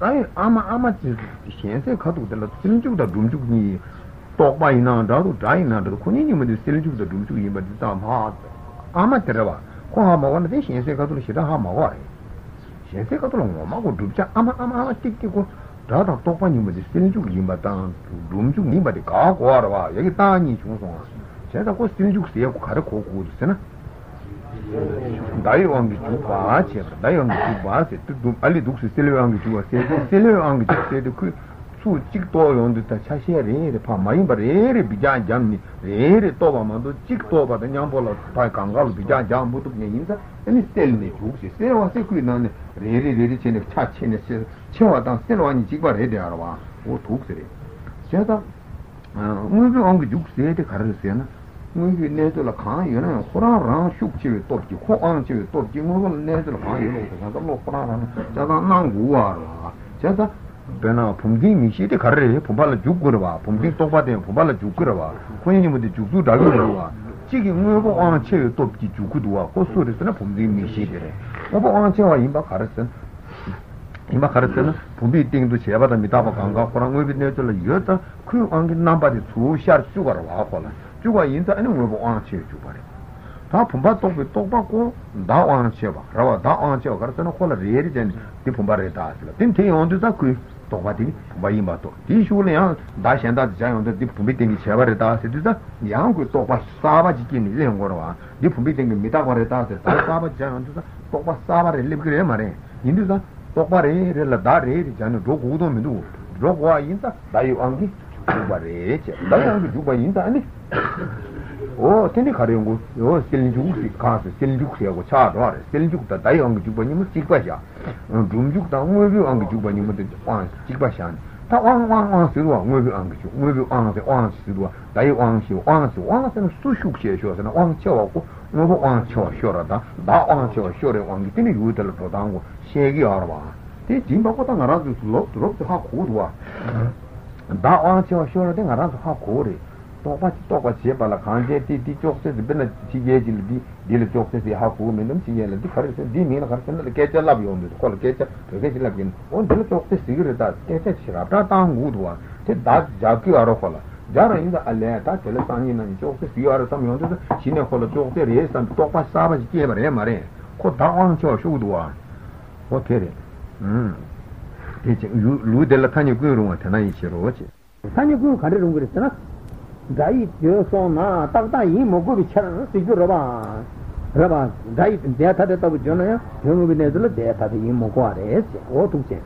Dai on the two parts, die on the two parts, Ali Dux is still on the two, still on the two, chick toy on the Tashashi, the Pamain, but ere began Jamni, ere Tobamando, chick toba, the Yambola, Paikangal, began Jambu to Gainza, and it's still in the books, still on secret on the really chain of touch in the Chawatan, still on Jigba Redawa, or Tux. Chata, moving on the Dux, the Caracena. Maybe later, a kind, you know, for our round shook chill, talk you, who answer you, talk you, later, I don't know for our Chata Bena Pumdini, she the carrier, Pumala Jugurava, Pumdin Topade, Pumala Jugurava, when you with the Jugu Dagurava, chicken, move on chill, talk you, Jugudua, also the son of Pumdini, she did. Over on chill, Imbacarson, Pumbi thing to Sheva, the Mitabakanga, for a movie later, Yota, crew on the number two, sharp sugar of alcohol. Juga into any move on cheer to party. Tapumba talk with tobacco, da on Sheva, Rava, da on Sheva, Carson, call a reed and Tipumbari Tasla. Tinti on to the crew, Tobati, Baimato. This surely dash and that giant the Dipumiting Shevaritas, it is the Yangu Topa Savajikin, Gorova, Dipumiting Mitavaritas, Sava giant, Topa Sava, Librimare. Into the Topare, Reladari, Jan, Dogudo Midu, Dogua Inta, Dayuangi. Oh, Tenicaringo, you're still in Juki, cars, still Jukia, which are still Juk that die on the Jubanimus, Chikbasha. Drum Juk down with you on the Jubanimus, Chikbashan. That one Silva, move you on the one Silva, die on you, once and two Shukshas and on Chowako, no one Chow Shorada, that on Chow Shore on the Tini Utel Prodango, Shaggy Arwa. This Jimbakotan Razu looked to how good was. That one Chow Shore thing around how good. Talk about Shebala Kanji, the Joseph, the Bennett, the Joseph, the Haku, Minum, the Carson, Dimina, the Ketcher Labion, the Call Ketcher, the Ketcher Labin, on the look of the cigarette, Ketcher, Ratatan Woodwa, said that Jaki Arofola. Jara in the Alata, Telesan and Joseph, you are some yonder, China for the Joseph, yes, and Topa Savage gave a remare. Caught that on your shoodwa. What period? Lu de la Taniguru and Tanachi Roche. Tanigu carried over the Senate. Diet, you saw now, Tata, Mogovich, Sigurava, Rabas, diet, and theatre of Jonah, you will be Nezla, theatre, Moguares, or to say.